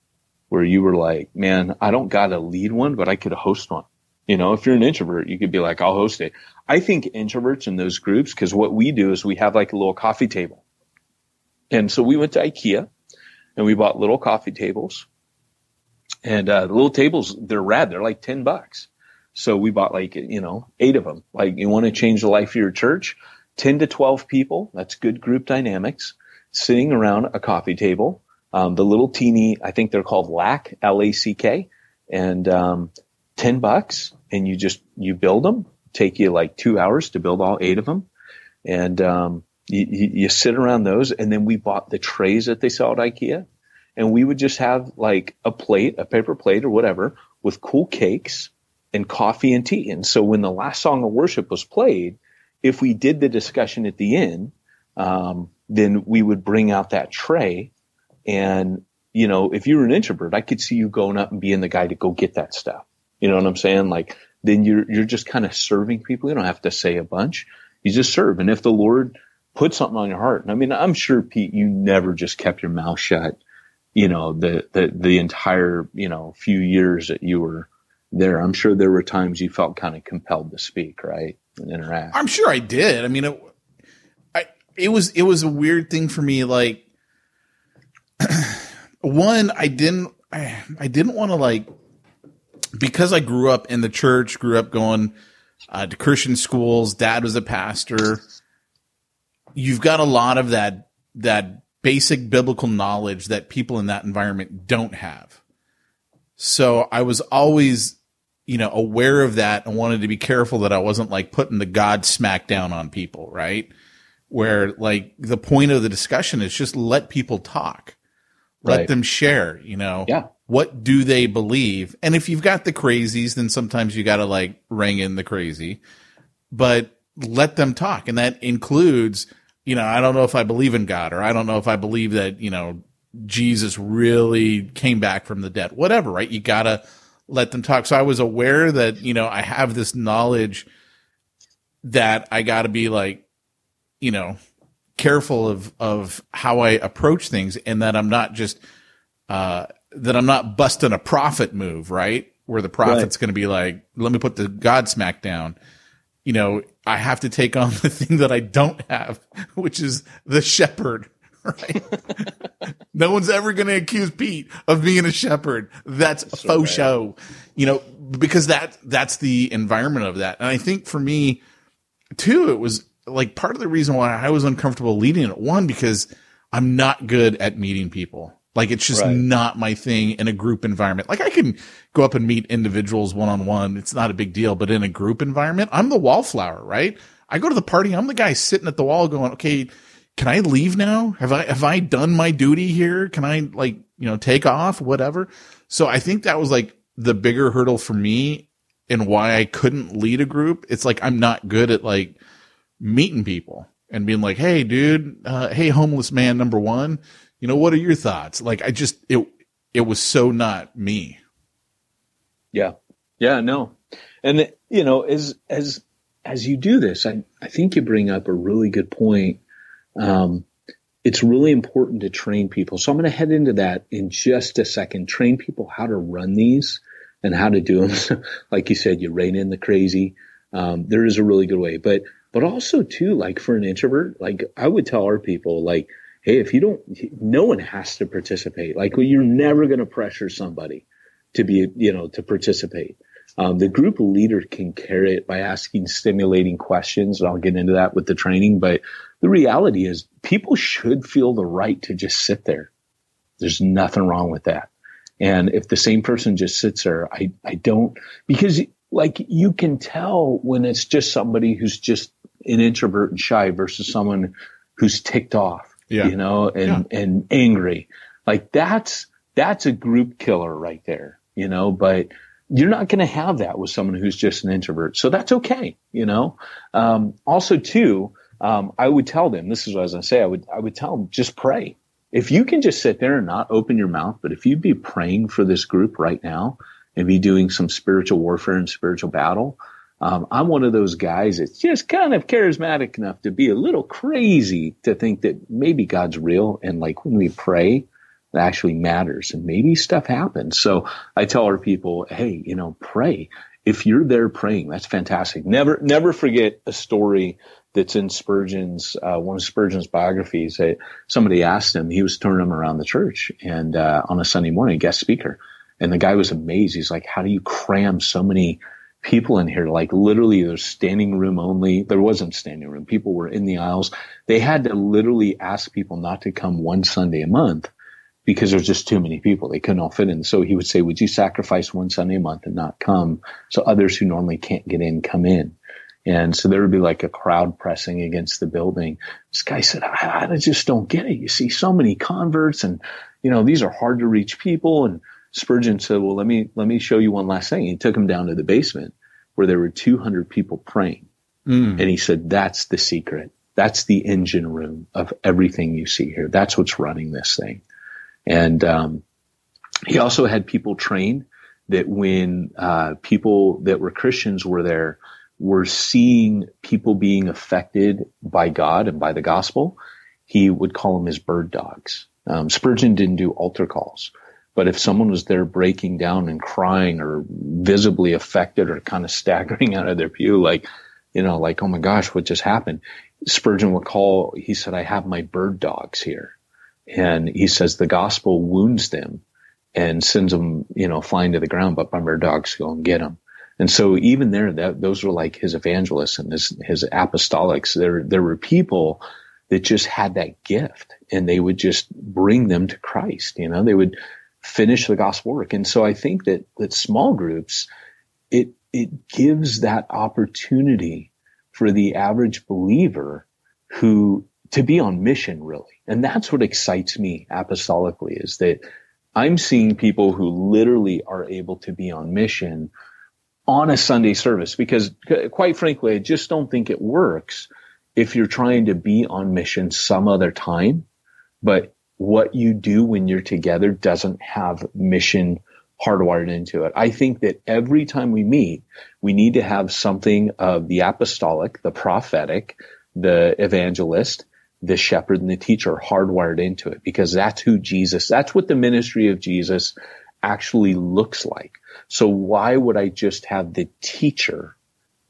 where you were like, man, I don't got to lead one, but I could host one. You know, if you're an introvert, you could be like, I'll host it. I think introverts in those groups, because what we do is we have like a little coffee table. And so we went to IKEA and we bought little coffee tables, and the little tables, they're rad. They're like $10. So we bought like, you know, 8 of them. Like, you want to change the life of your church, 10 to 12 people. That's good group dynamics, sitting around a coffee table. The little teeny, I think they're called LACK, LACK, and $10, and you build them. Take you like 2 hours to build all 8 of them. And you sit around those. And then we bought the trays that they sell at IKEA, and we would just have like a plate, a paper plate or whatever, with cool cakes and coffee and tea. And so when the last song of worship was played, if we did the discussion at the end, then we would bring out that tray. And, you know, if you're an introvert, I could see you going up and being the guy to go get that stuff. You know what I'm saying? Like, then you're just kind of serving people. You don't have to say a bunch. You just serve. And if the Lord put something on your heart, and I mean, I'm sure, Pete, you never just kept your mouth shut, you know, the entire, you know, few years that you were there. I'm sure there were times you felt kind of compelled to speak, right, and interact. I'm sure I did. I mean, it was a weird thing for me. Like, one, I didn't want to, like, because I grew up in the church, grew up going to Christian schools. Dad was a pastor. You've got a lot of that basic biblical knowledge that people in that environment don't have. So I was always, you know, aware of that and wanted to be careful that I wasn't like putting the God smack down on people, right? where like the point of the discussion is just let people talk, let right. them share, you know, yeah. what do they believe? And if you've got the crazies, then sometimes you got to like ring in the crazy, but let them talk. And that includes, you know, I don't know if I believe in God, or I don't know if I believe that, you know, Jesus really came back from the dead, whatever, right? You got to let them talk. So I was aware that, you know, I have this knowledge that I got to be like, you know, careful of how I approach things, and that I'm not just, that I'm not busting a prophet move, right? Where the prophet's right. going to be like, let me put the God smack down. You know, I have to take on the thing that I don't have, which is the shepherd, right? No one's ever going to accuse Pete of being a shepherd. That's faux show, you know, because that's the environment of that. And I think for me too, it was like part of the reason why I was uncomfortable leading it. One, because I'm not good at meeting people. Like it's just right. not my thing in a group environment. Like I can go up and meet individuals one-on-one. It's not a big deal, but in a group environment, I'm the wallflower, right? I go to the party. I'm the guy sitting at the wall going, okay, can I leave now? Have I done my duty here? Can I like, you know, take off, whatever. So I think that was like the bigger hurdle for me and why I couldn't lead a group. It's like, I'm not good at like meeting people and being like, hey dude, hey homeless man number one, you know, what are your thoughts? Like, I just, it was so not me. Yeah. Yeah, no. And you know, as you do this, I think you bring up a really good point. It's really important to train people. So I'm going to head into that in just a second. Train people how to run these and how to do them. Like you said, you rein in the crazy. There is a really good way, but also too, like for an introvert, like I would tell our people, like, hey, if you don't, no one has to participate. Like, well, you're never going to pressure somebody to be, you know, to participate. The group leader can carry it by asking stimulating questions, and I'll get into that with the training. But the reality is people should feel the right to just sit there. There's nothing wrong with that. And if the same person just sits there, I don't, because like you can tell when it's just somebody who's just an introvert and shy versus someone who's ticked off, yeah. you know, and, yeah. and angry. Like that's a group killer right there, you know, but you're not going to have that with someone who's just an introvert. So that's okay. You know, also too, I would tell them, this is what I was going to say. I would tell them, just pray. If you can just sit there and not open your mouth, but if you'd be praying for this group right now and be doing some spiritual warfare and spiritual battle. I'm one of those guys that's just kind of charismatic enough to be a little crazy to think that maybe God's real. And like when we pray, it actually matters and maybe stuff happens. So I tell our people, hey, you know, pray. If you're there praying, that's fantastic. Never forget a story that's in Spurgeon's, one of Spurgeon's biographies. Somebody asked him, he was turning him around the church and, on a Sunday morning, guest speaker. And the guy was amazed. He's like, how do you cram so many people in here? Like literally there's standing room only. There wasn't standing room. People were in the aisles. They had to literally ask people not to come one Sunday a month, because there's just too many people. They couldn't all fit in. So he would say, would you sacrifice one Sunday a month and not come so others who normally can't get in, come in? And so there would be like a crowd pressing against the building. This guy said, I just don't get it. You see so many converts and, you know, these are hard to reach people. And Spurgeon said, well, let me show you one last thing. He took him down to the basement where there were 200 people praying. And he said, that's the secret. That's the engine room of everything you see here. That's what's running this thing. And he also had people trained that when people that were Christians were there, were seeing people being affected by God and by the gospel, he would call them his bird dogs. Spurgeon didn't do altar calls, but if someone was there breaking down and crying or visibly affected or kind of staggering out of their pew, like, you know, like, oh my gosh, what just happened? Spurgeon would call, he said, I have my bird dogs here. And he says the gospel wounds them and sends them, you know, flying to the ground, but my dogs go and get them. And so even there, those were like his evangelists and his apostolics. There were people that just had that gift and they would just bring them to Christ. You know, they would finish the gospel work. And so I think that small groups, it gives that opportunity for the average believer who to be on mission, really. And that's what excites me apostolically, is that I'm seeing people who literally are able to be on mission on a Sunday service, because quite frankly, I just don't think it works if you're trying to be on mission some other time, but what you do when you're together doesn't have mission hardwired into it. I think that every time we meet, we need to have something of the apostolic, the prophetic, the evangelist, the shepherd, and the teacher hardwired into it, because that's who Jesus, that's what the ministry of Jesus actually looks like. So why would I just have the teacher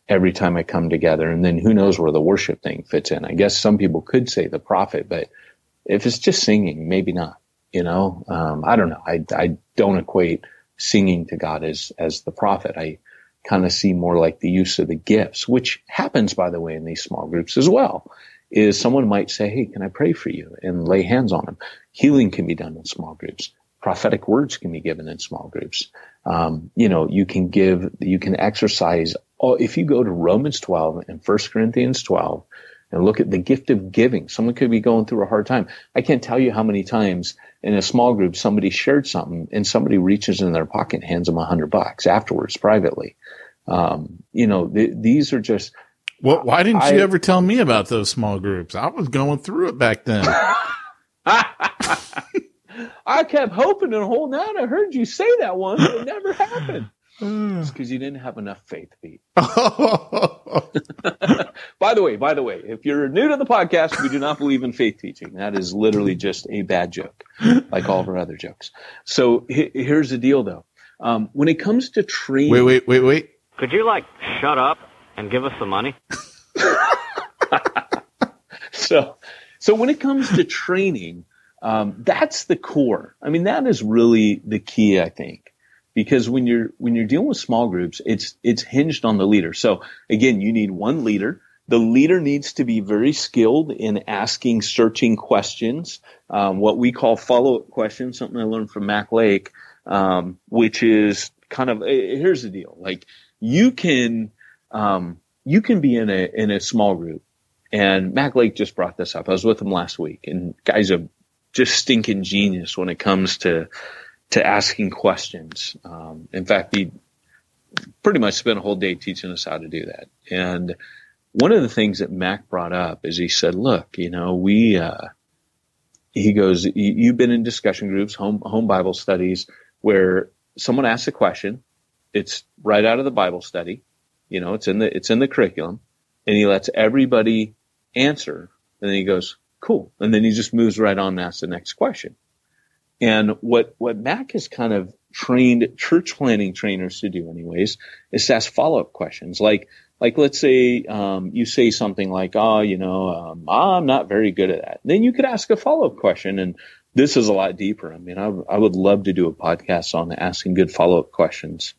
every time I come together? And then who knows where the worship thing fits in. I guess some people could say the prophet, but if it's just singing, maybe not, you know? I don't know. I don't equate singing to God as the prophet. I kind of see more like the use of the gifts, which happens, by the way, in these small groups as well, is someone might say, hey, can I pray for you? And lay hands on them. Healing can be done in small groups. Prophetic words can be given in small groups. You know, you can exercise. Oh, if you go to Romans 12 and 1 Corinthians 12 and look at the gift of giving, someone could be going through a hard time. I can't tell you how many times in a small group somebody shared something and somebody reaches in their pocket and hands them $100 afterwards privately. You know, these are just. Well, why didn't you ever tell me about those small groups? I was going through it back then. I kept hoping and holding out. I heard you say that one, but it never happened. It's because you didn't have enough faith, Pete. By the way, if you're new to the podcast, we do not believe in faith teaching. That is literally just a bad joke, like all of our other jokes. So here's the deal, though. When it comes to training... Wait. Could you, shut up and give us the money? So when it comes to training... that's the core. I mean, that is really the key, I think, because when you're dealing with small groups, it's hinged on the leader. So again, you need one leader. The leader needs to be very skilled in asking searching questions, what we call follow-up questions, something I learned from Mac Lake, which is kind of, here's the deal. You can be in a small group, and Mac Lake just brought this up. I was with him last week, and guys are just stinking genius when it comes to asking questions. In fact, he pretty much spent a whole day teaching us how to do that. And one of the things that Mac brought up is he said, look, you know, he goes, you've been in discussion groups, home Bible studies, where someone asks a question. It's right out of the Bible study. You know, it's in the curriculum, and he lets everybody answer. And then he goes, cool. And then he just moves right on and asks the next question. And what Mac has kind of trained church planning trainers to do anyways is to ask follow-up questions. Like let's say you say something like, I'm not very good at that. Then you could ask a follow-up question. And this is a lot deeper. I mean, I would love to do a podcast on asking good follow-up questions,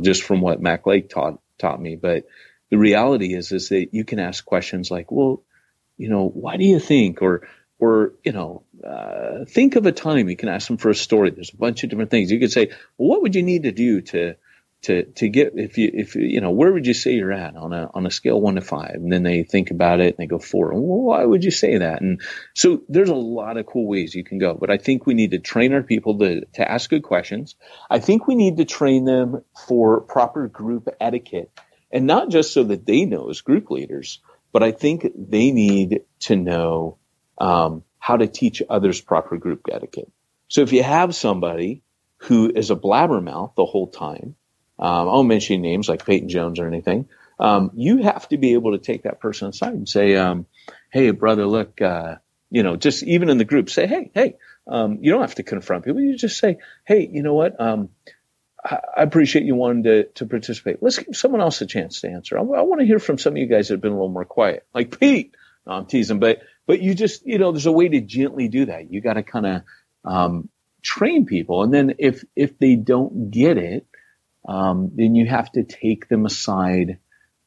just from what Mac Lake taught me. But the reality is that you can ask questions like, well, you know, why do you think, or think of a time. You can ask them for a story. There's a bunch of different things. You could say, well, what would you need to do to get, if where would you say you're at on a scale 1 to 5? And then they think about it and they go 4. Well, why would you say that? And so there's a lot of cool ways you can go, but I think we need to train our people to ask good questions. I think we need to train them for proper group etiquette, and not just so that they know as group leaders, but I think they need to know how to teach others proper group etiquette. So if you have somebody who is a blabbermouth the whole time, I won't mention names like Peyton Jones or anything, you have to be able to take that person aside and say, hey, brother, look, just even in the group, say, hey, you don't have to confront people. You just say, hey, you know what? I appreciate you wanting to participate. Let's give someone else a chance to answer. I want to hear from some of you guys that have been a little more quiet. Like Pete, no, I'm teasing, but you just, there's a way to gently do that. You got to kind of train people. And then if they don't get it, then you have to take them aside,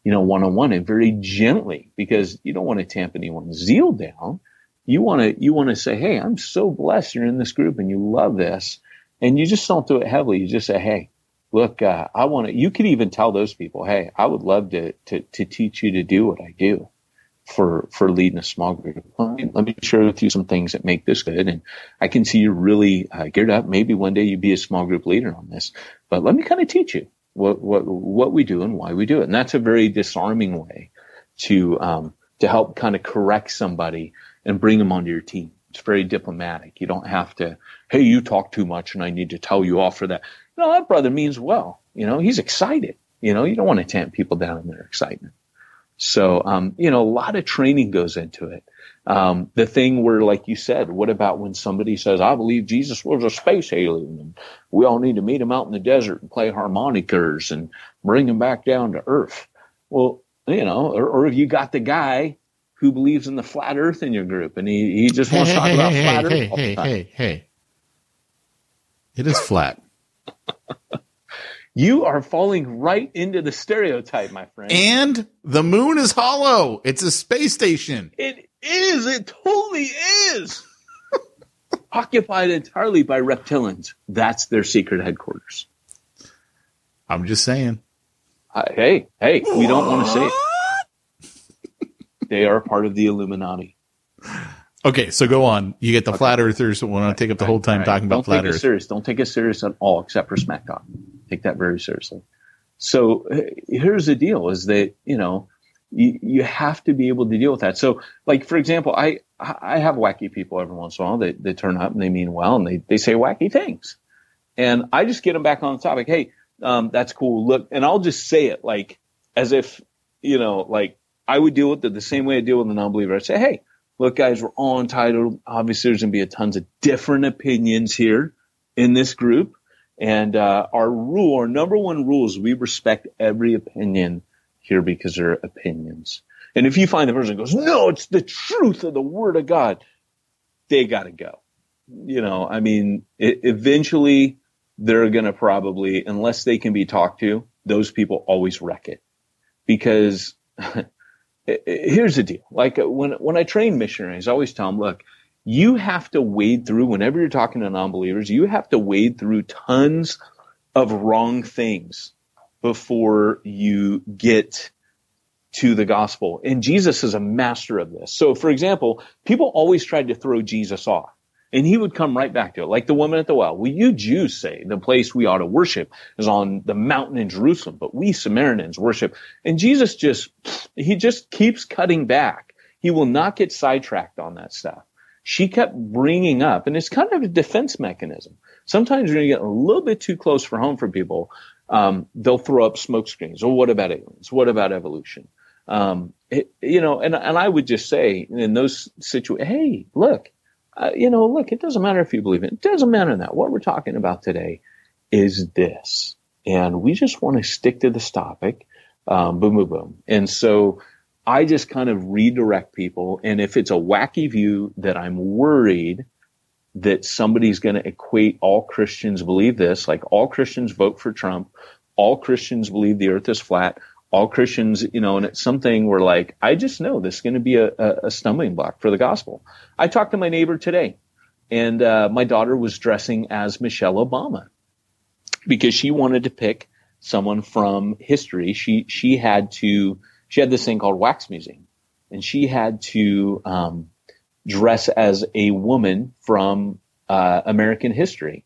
one-on-one and very gently, because you don't want to tamp anyone's zeal down. You want to say, hey, I'm so blessed you're in this group and you love this. And you just don't do it heavily. You just say, hey, look, I want to, you could even tell those people, hey, I would love to teach you to do what I do. for leading a small group. Well, let me share with you some things that make this good. And I can see you're really geared up. Maybe one day you'd be a small group leader on this, but let me kind of teach you what we do and why we do it. And that's a very disarming way to help kind of correct somebody and bring them onto your team. It's very diplomatic. You don't have to, hey, you talk too much and I need to tell you off for that. No, that brother means well. You know, he's excited. You know, you don't want to tamp people down in their excitement. So, you know, a lot of training goes into it. The thing where, like you said, what about when somebody says, I believe Jesus was a space alien and we all need to meet him out in the desert and play harmonicas and bring him back down to earth? Well, you know, or if you got the guy who believes in the flat earth in your group and he just wants to talk about flat earth all the time. It is flat. You are falling right into the stereotype, my friend. And the moon is hollow. It's a space station. It is. It totally is. Occupied entirely by reptilians. That's their secret headquarters. I'm just saying. Hey, we don't want to say it. They are part of the Illuminati. Okay, so go on. You get the flat earthers who want to take up the whole time talking about flat earth. Don't take it serious at all, except for SmackDown. Take that very seriously. So here's the deal: is that you have to be able to deal with that. So, like for example, I have wacky people every once in a while that turn up and they mean well and they say wacky things, and I just get them back on the topic. Hey, that's cool. Look, and I'll just say it like as if like I would deal with it the same way I deal with a non-believer. I say, hey. Look, guys, we're all entitled. Obviously, there's going to be tons of different opinions here in this group. And our number one rule is we respect every opinion here because they're opinions. And if you find the person who goes, no, it's the truth of the word of God, they got to go. Eventually they're going to probably, unless they can be talked to, those people always wreck it. Because here's the deal. Like when I train missionaries, I always tell them, look, you have to wade through, whenever you're talking to non-believers, you have to wade through tons of wrong things before you get to the gospel. And Jesus is a master of this. So, for example, people always tried to throw Jesus off, and he would come right back to it. Like the woman at the well. Well, you Jews say the place we ought to worship is on the mountain in Jerusalem, but we Samaritans worship. And Jesus just keeps cutting back. He will not get sidetracked on that stuff. She kept bringing up, and it's kind of a defense mechanism. Sometimes when you get a little bit too close for home for people, they'll throw up smoke screens. Or what about aliens? What about evolution? And I would just say in those situations, hey, look, it doesn't matter if you believe it. It doesn't matter that. What we're talking about today is this. And we just want to stick to this topic. Boom, boom, boom. And so I just kind of redirect people. And if it's a wacky view that I'm worried that somebody's going to equate all Christians believe this, like all Christians vote for Trump, all Christians believe the earth is flat, all Christians, and it's something where like, I just know this is going to be a stumbling block for the gospel. I talked to my neighbor today, and my daughter was dressing as Michelle Obama because she wanted to pick someone from history. She had this thing called Wax Museum, and she had to dress as a woman from American history,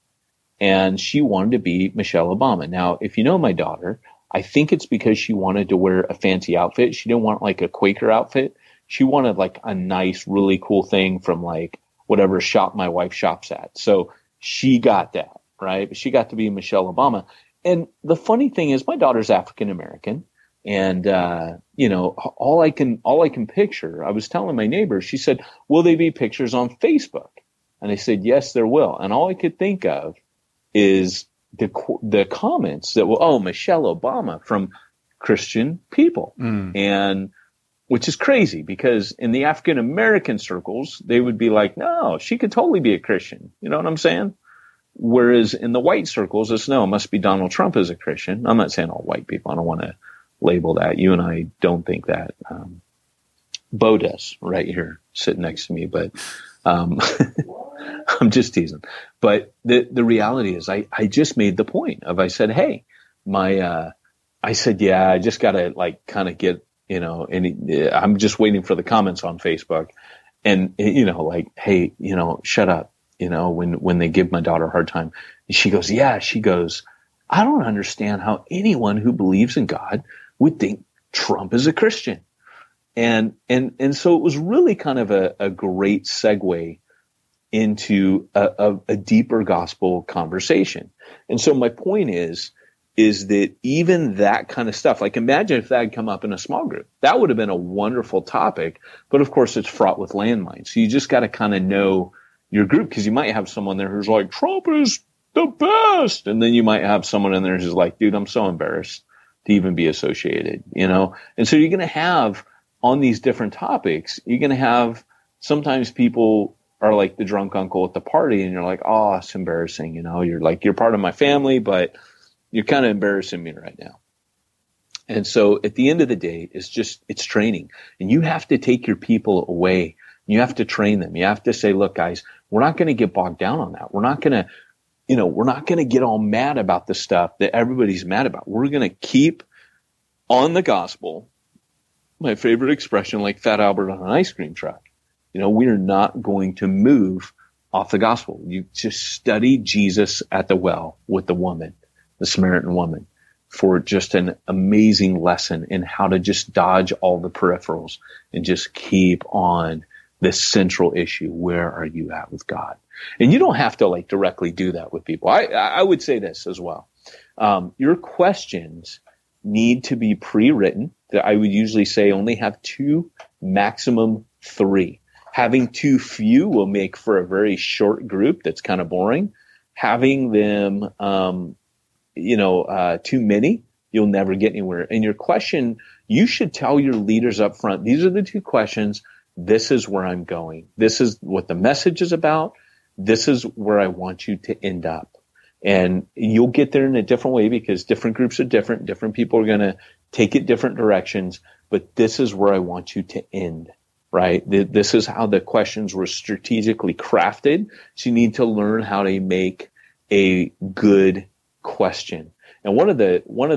and she wanted to be Michelle Obama. Now, if you know my daughter, I think it's because she wanted to wear a fancy outfit. She didn't want like a Quaker outfit. She wanted like a nice, really cool thing from like whatever shop my wife shops at. So she got that, right? She got to be Michelle Obama. And the funny thing is my daughter's African American. And, all I can picture, I was telling my neighbor, she said, will they be pictures on Facebook? And I said, yes, there will. And all I could think of is the comments that were, oh, Michelle Obama, from Christian people. And which is crazy because in the African American circles, they would be like, no, she could totally be a Christian. You know what I'm saying? Whereas in the white circles, it's no, it must be Donald Trump is a Christian. I'm not saying all white people. I don't want to label that. You and I don't think that. Beau does right here sitting next to me, but I'm just teasing. But the reality is I just made the point of, I said, hey, I just got to like kind of get you know, and I'm just waiting for the comments on Facebook. And, you know, like, hey, you know, shut up. You know, when they give my daughter a hard time, and she goes, yeah, she goes, I don't understand how anyone who believes in God would think Trump is a Christian. And so it was really kind of a great segue into a deeper gospel conversation. And so my point is that even that kind of stuff, like imagine if that had come up in a small group, that would have been a wonderful topic. But of course it's fraught with landmines. So you just got to kind of know your group, because you might have someone there who's like, Trump is the best. And then you might have someone in there who's like, dude, I'm so embarrassed to even be associated, you know? And so you're going to have on these different topics, you're going to have sometimes people are like the drunk uncle at the party and you're like, oh, it's embarrassing. You know, you're like, you're part of my family, but you're kind of embarrassing me right now. And so at the end of the day, it's just, it's training, and you have to take your people away. You have to train them. You have to say, look, guys, we're not going to get bogged down on that. We're not going to, you know, we're not going to get all mad about the stuff that everybody's mad about. We're going to keep on the gospel. My favorite expression, like Fat Albert on an ice cream truck. You know, we are not going to move off the gospel. You just study Jesus at the well with the woman, the Samaritan woman, for just an amazing lesson in how to just dodge all the peripherals and just keep on this central issue. Where are you at with God? And you don't have to like directly do that with people. I would say this as well. Your questions need to be pre-written. I would usually say only have two, maximum three. Having too few will make for a very short group that's kind of boring. Having them, too many, you'll never get anywhere. And your question, you should tell your leaders up front, these are the two questions. This is where I'm going. This is what the message is about. This is where I want you to end up. And you'll get there in a different way because different groups are different. Different people are going to take it different directions. But this is where I want you to end, right? This is how the questions were strategically crafted. So you need to learn how to make a good question. And one of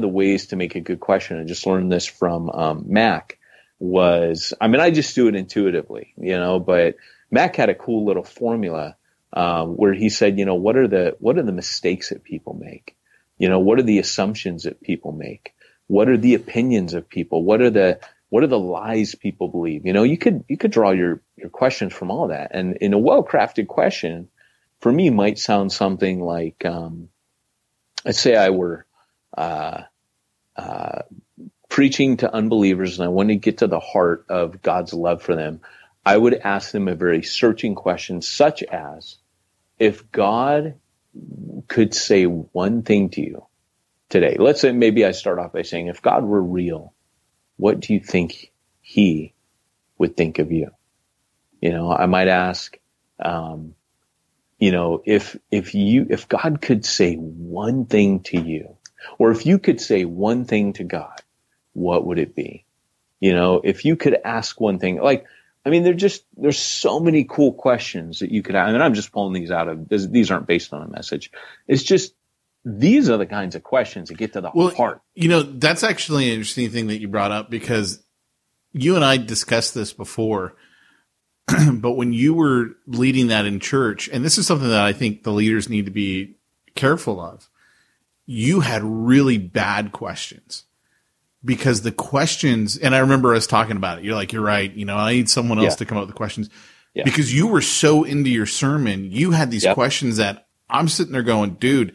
the ways to make a good question, I just learned this from Mac, was, I mean, I just do it intuitively, you know, but Mac had a cool little formula where he said, you know, what are the mistakes that people make? You know, what are the assumptions that people make? What are the opinions of people? What are the lies people believe? You know, you could draw your questions from all that. And in a well-crafted question, for me, might sound something like, let's say I were preaching to unbelievers and I wanted to get to the heart of God's love for them, I would ask them a very searching question, such as, if God could say one thing to you today, let's say maybe I start off by saying, if God were real, what do you think he would think of you? You know, I might ask, you know, if God could say one thing to you, or if you could say one thing to God, what would it be? You know, if you could ask one thing, like, I mean, there's so many cool questions that you could ask. I mean, I'm just pulling these out of, these aren't based on a message. It's just, these are the kinds of questions that get to the heart. You know, that's actually an interesting thing that you brought up, because you and I discussed this before, but when you were leading that in church, and this is something that I think the leaders need to be careful of, you had really bad questions. Because the questions, and I remember us talking about it, you're like, you're right, you know, I need someone else to come up with the questions. Yeah. Because you were so into your sermon, you had these questions that I'm sitting there going, dude,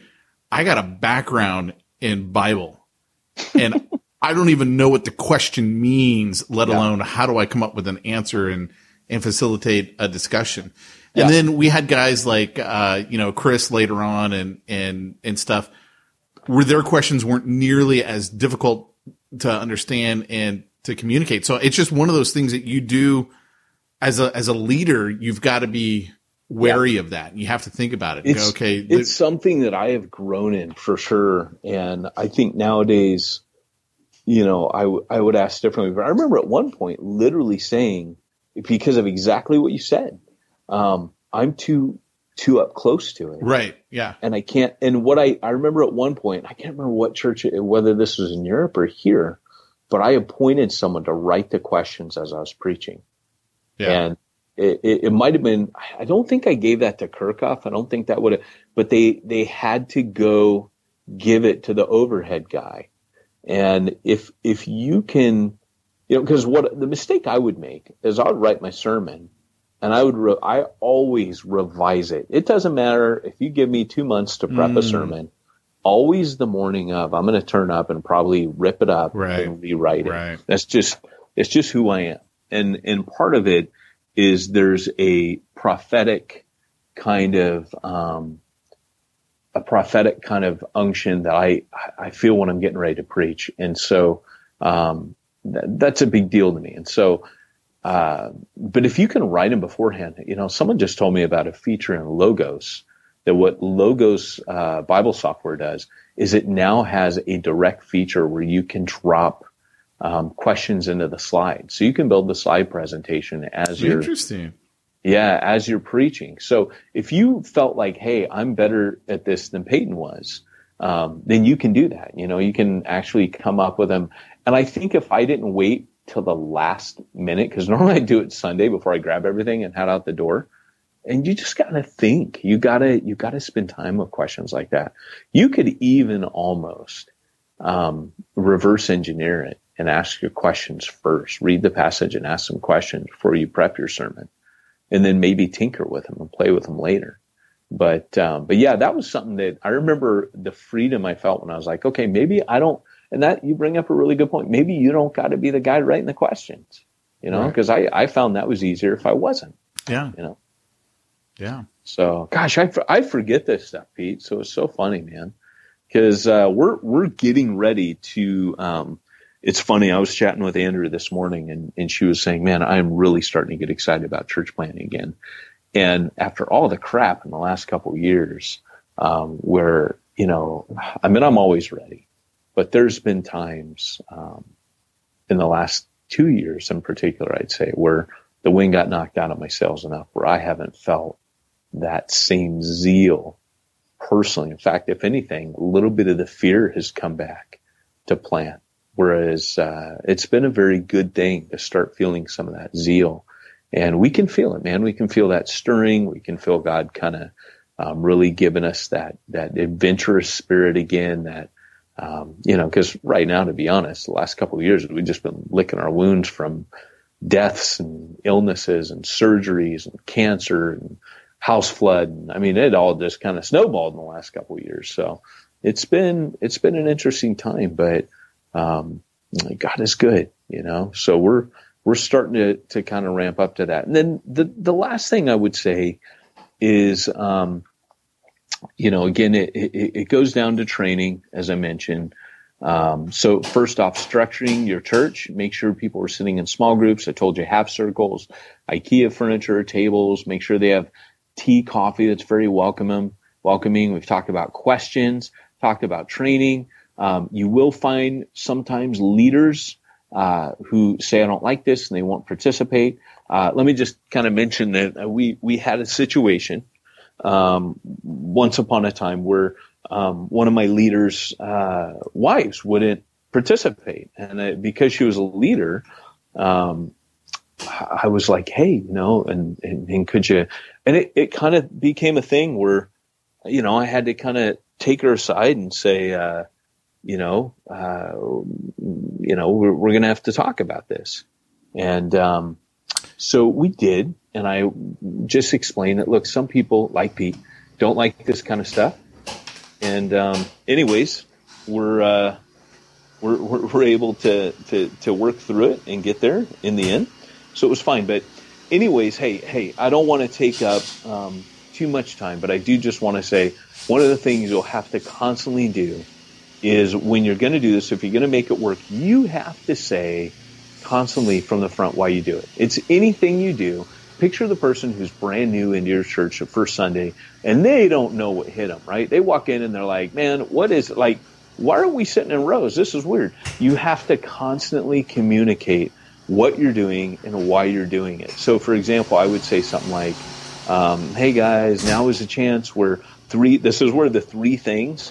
I got a background in Bible, and I don't even know what the question means, let alone how do I come up with an answer and facilitate a discussion. And then we had guys like, you know, Chris later on and stuff, where their questions weren't nearly as difficult to understand and to communicate. So it's just one of those things that you do as a leader, you've got to be wary of that. You have to think about it. It's, okay. It's something that I have grown in for sure. And I think nowadays, you know, I would ask differently, but I remember at one point literally saying, because of exactly what you said, I'm too up close to it. Right. Yeah. And I can't, and what I remember at one point, I can't remember what church, whether this was in Europe or here, but I appointed someone to write the questions as I was preaching. Yeah. And it might have been, I don't think I gave that to Kirchhoff. I don't think that would have, but they had to go give it to the overhead guy. And if you can, you know, because what the mistake I would make is I would write my sermon and I always revise it. It doesn't matter if you give me 2 months to prep a sermon, always the morning of, I'm going to turn up and probably rip it up and rewrite it. Right. It's just who I am. And part of it is there's a prophetic kind of, unction that I feel when I'm getting ready to preach. And so, that's a big deal to me. And so, but if you can write them beforehand, you know, someone just told me about a feature in Logos that what Logos, Bible software does is it now has a direct feature where you can drop, questions into the slide. So you can build the slide presentation as you're interesting. Yeah, as you're preaching. So if you felt like, hey, I'm better at this than Peyton was, then you can do that. You know, you can actually come up with them. And I think if I didn't wait till the last minute, because normally I do it Sunday before I grab everything and head out the door. And you just gotta think. You gotta spend time with questions like that. You could even almost reverse engineer it and ask your questions first. Read the passage and ask some questions before you prep your sermon, and then maybe tinker with them and play with them later. But yeah, that was something that I remember the freedom I felt when I was like, okay, maybe I don't. And that you bring up a really good point. Maybe you don't got to be the guy writing the questions, you know, because right. I found that was easier if I wasn't. Yeah. You know. Yeah. So, gosh, I forget this stuff, Pete. So it's so funny, man, because we're getting ready to. It's funny. I was chatting with Andrew this morning and she was saying, man, I'm really starting to get excited about church planting again. And after all the crap in the last couple of years, where, you know, I mean, I'm always ready, but there's been times, in the last 2 years in particular, I'd say, where the wind got knocked out of my sails enough where I haven't felt that same zeal personally. In fact, if anything, a little bit of the fear has come back to plant. Whereas it's been a very good thing to start feeling some of that zeal. And we can feel it, man. We can feel that stirring. We can feel God kind of really giving us that adventurous spirit again, that, you know, because right now, to be honest, the last couple of years, we've just been licking our wounds from deaths and illnesses and surgeries and cancer and house flood. And, I mean, it all just kind of snowballed in the last couple of years. So it's been an interesting time, but God is good, you know, so we're starting to kind of ramp up to that. And then the last thing I would say is, you know, again, it goes down to training, as I mentioned. So first off, structuring your church, make sure people are sitting in small groups. I told you half circles, IKEA furniture, tables, make sure they have tea, coffee. That's very welcoming. We've talked about questions, talked about training. You will find sometimes leaders who say, I don't like this, and they won't participate. Let me just kind of mention that we had a situation once upon a time where one of my leaders' wives wouldn't participate. And because she was a leader, I was like, hey, you know, and could you – and it kind of became a thing where, you know, I had to kind of take her aside and say – you know, we're going to have to talk about this. And, so we did. And I just explained that, look, some people like Pete don't like this kind of stuff. And, anyways, we're able to work through it and get there in the end. So it was fine. But anyways, hey, I don't want to take up, too much time, but I do just want to say one of the things you'll have to constantly do is when you're going to do this, if you're going to make it work, you have to say constantly from the front why you do it. It's anything you do. Picture the person who's brand new into your church the first Sunday, and they don't know what hit them, right? They walk in and they're like, man, what is it? Like, why are we sitting in rows? This is weird. You have to constantly communicate what you're doing and why you're doing it. So, for example, I would say something like, hey, guys, now is a chance where this is where the three things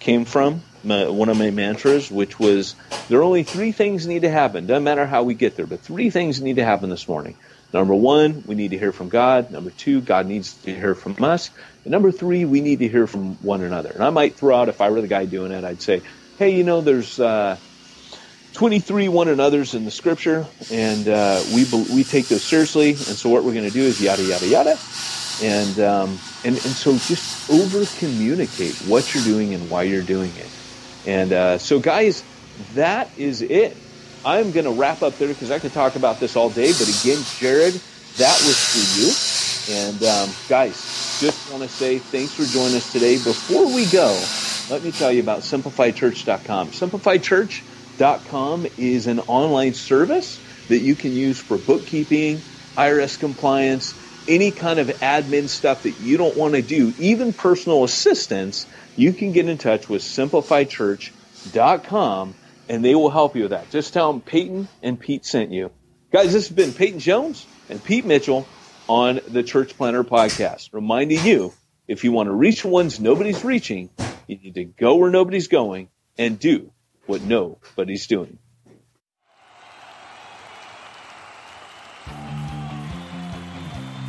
came from one of my mantras, which was, there are only three things need to happen. Doesn't matter how we get there, but three things need to happen this morning. Number one, we need to hear from God. Number two, God needs to hear from us. And number three, we need to hear from one another. And I might throw out, if I were the guy doing it, I'd say, hey, you know, there's 23 one another's in the scripture, and we take those seriously. And so what we're going to do is yada, yada, yada. And so just over-communicate what you're doing and why you're doing it. And so, guys, that is it. I'm going to wrap up there because I could talk about this all day. But again, Jared, that was for you. And guys, just want to say thanks for joining us today. Before we go, let me tell you about SimplifiedChurch.com. SimplifiedChurch.com is an online service that you can use for bookkeeping, IRS compliance, any kind of admin stuff that you don't want to do, even personal assistance. You can get in touch with SimplifiedChurch.com, and they will help you with that. Just tell them Peyton and Pete sent you. Guys, this has been Peyton Jones and Pete Mitchell on the Church Planter Podcast, reminding you, if you want to reach ones nobody's reaching, you need to go where nobody's going and do what nobody's doing.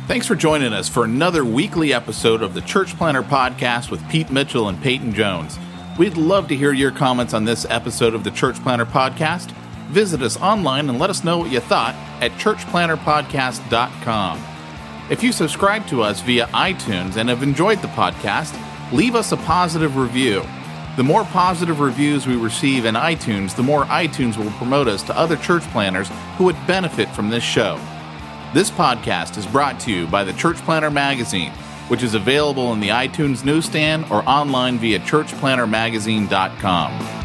Thanks for joining us for another weekly episode of the Church Planter Podcast with Pete Mitchell and Peyton Jones. We'd love to hear your comments on this episode of the Church Planter Podcast. Visit us online and let us know what you thought at churchplanterpodcast.com. If you subscribe to us via iTunes and have enjoyed the podcast, leave us a positive review. The more positive reviews we receive in iTunes, the more iTunes will promote us to other church planters who would benefit from this show. This podcast is brought to you by the Church Planter Magazine, which is available in the iTunes newsstand or online via churchplantermagazine.com.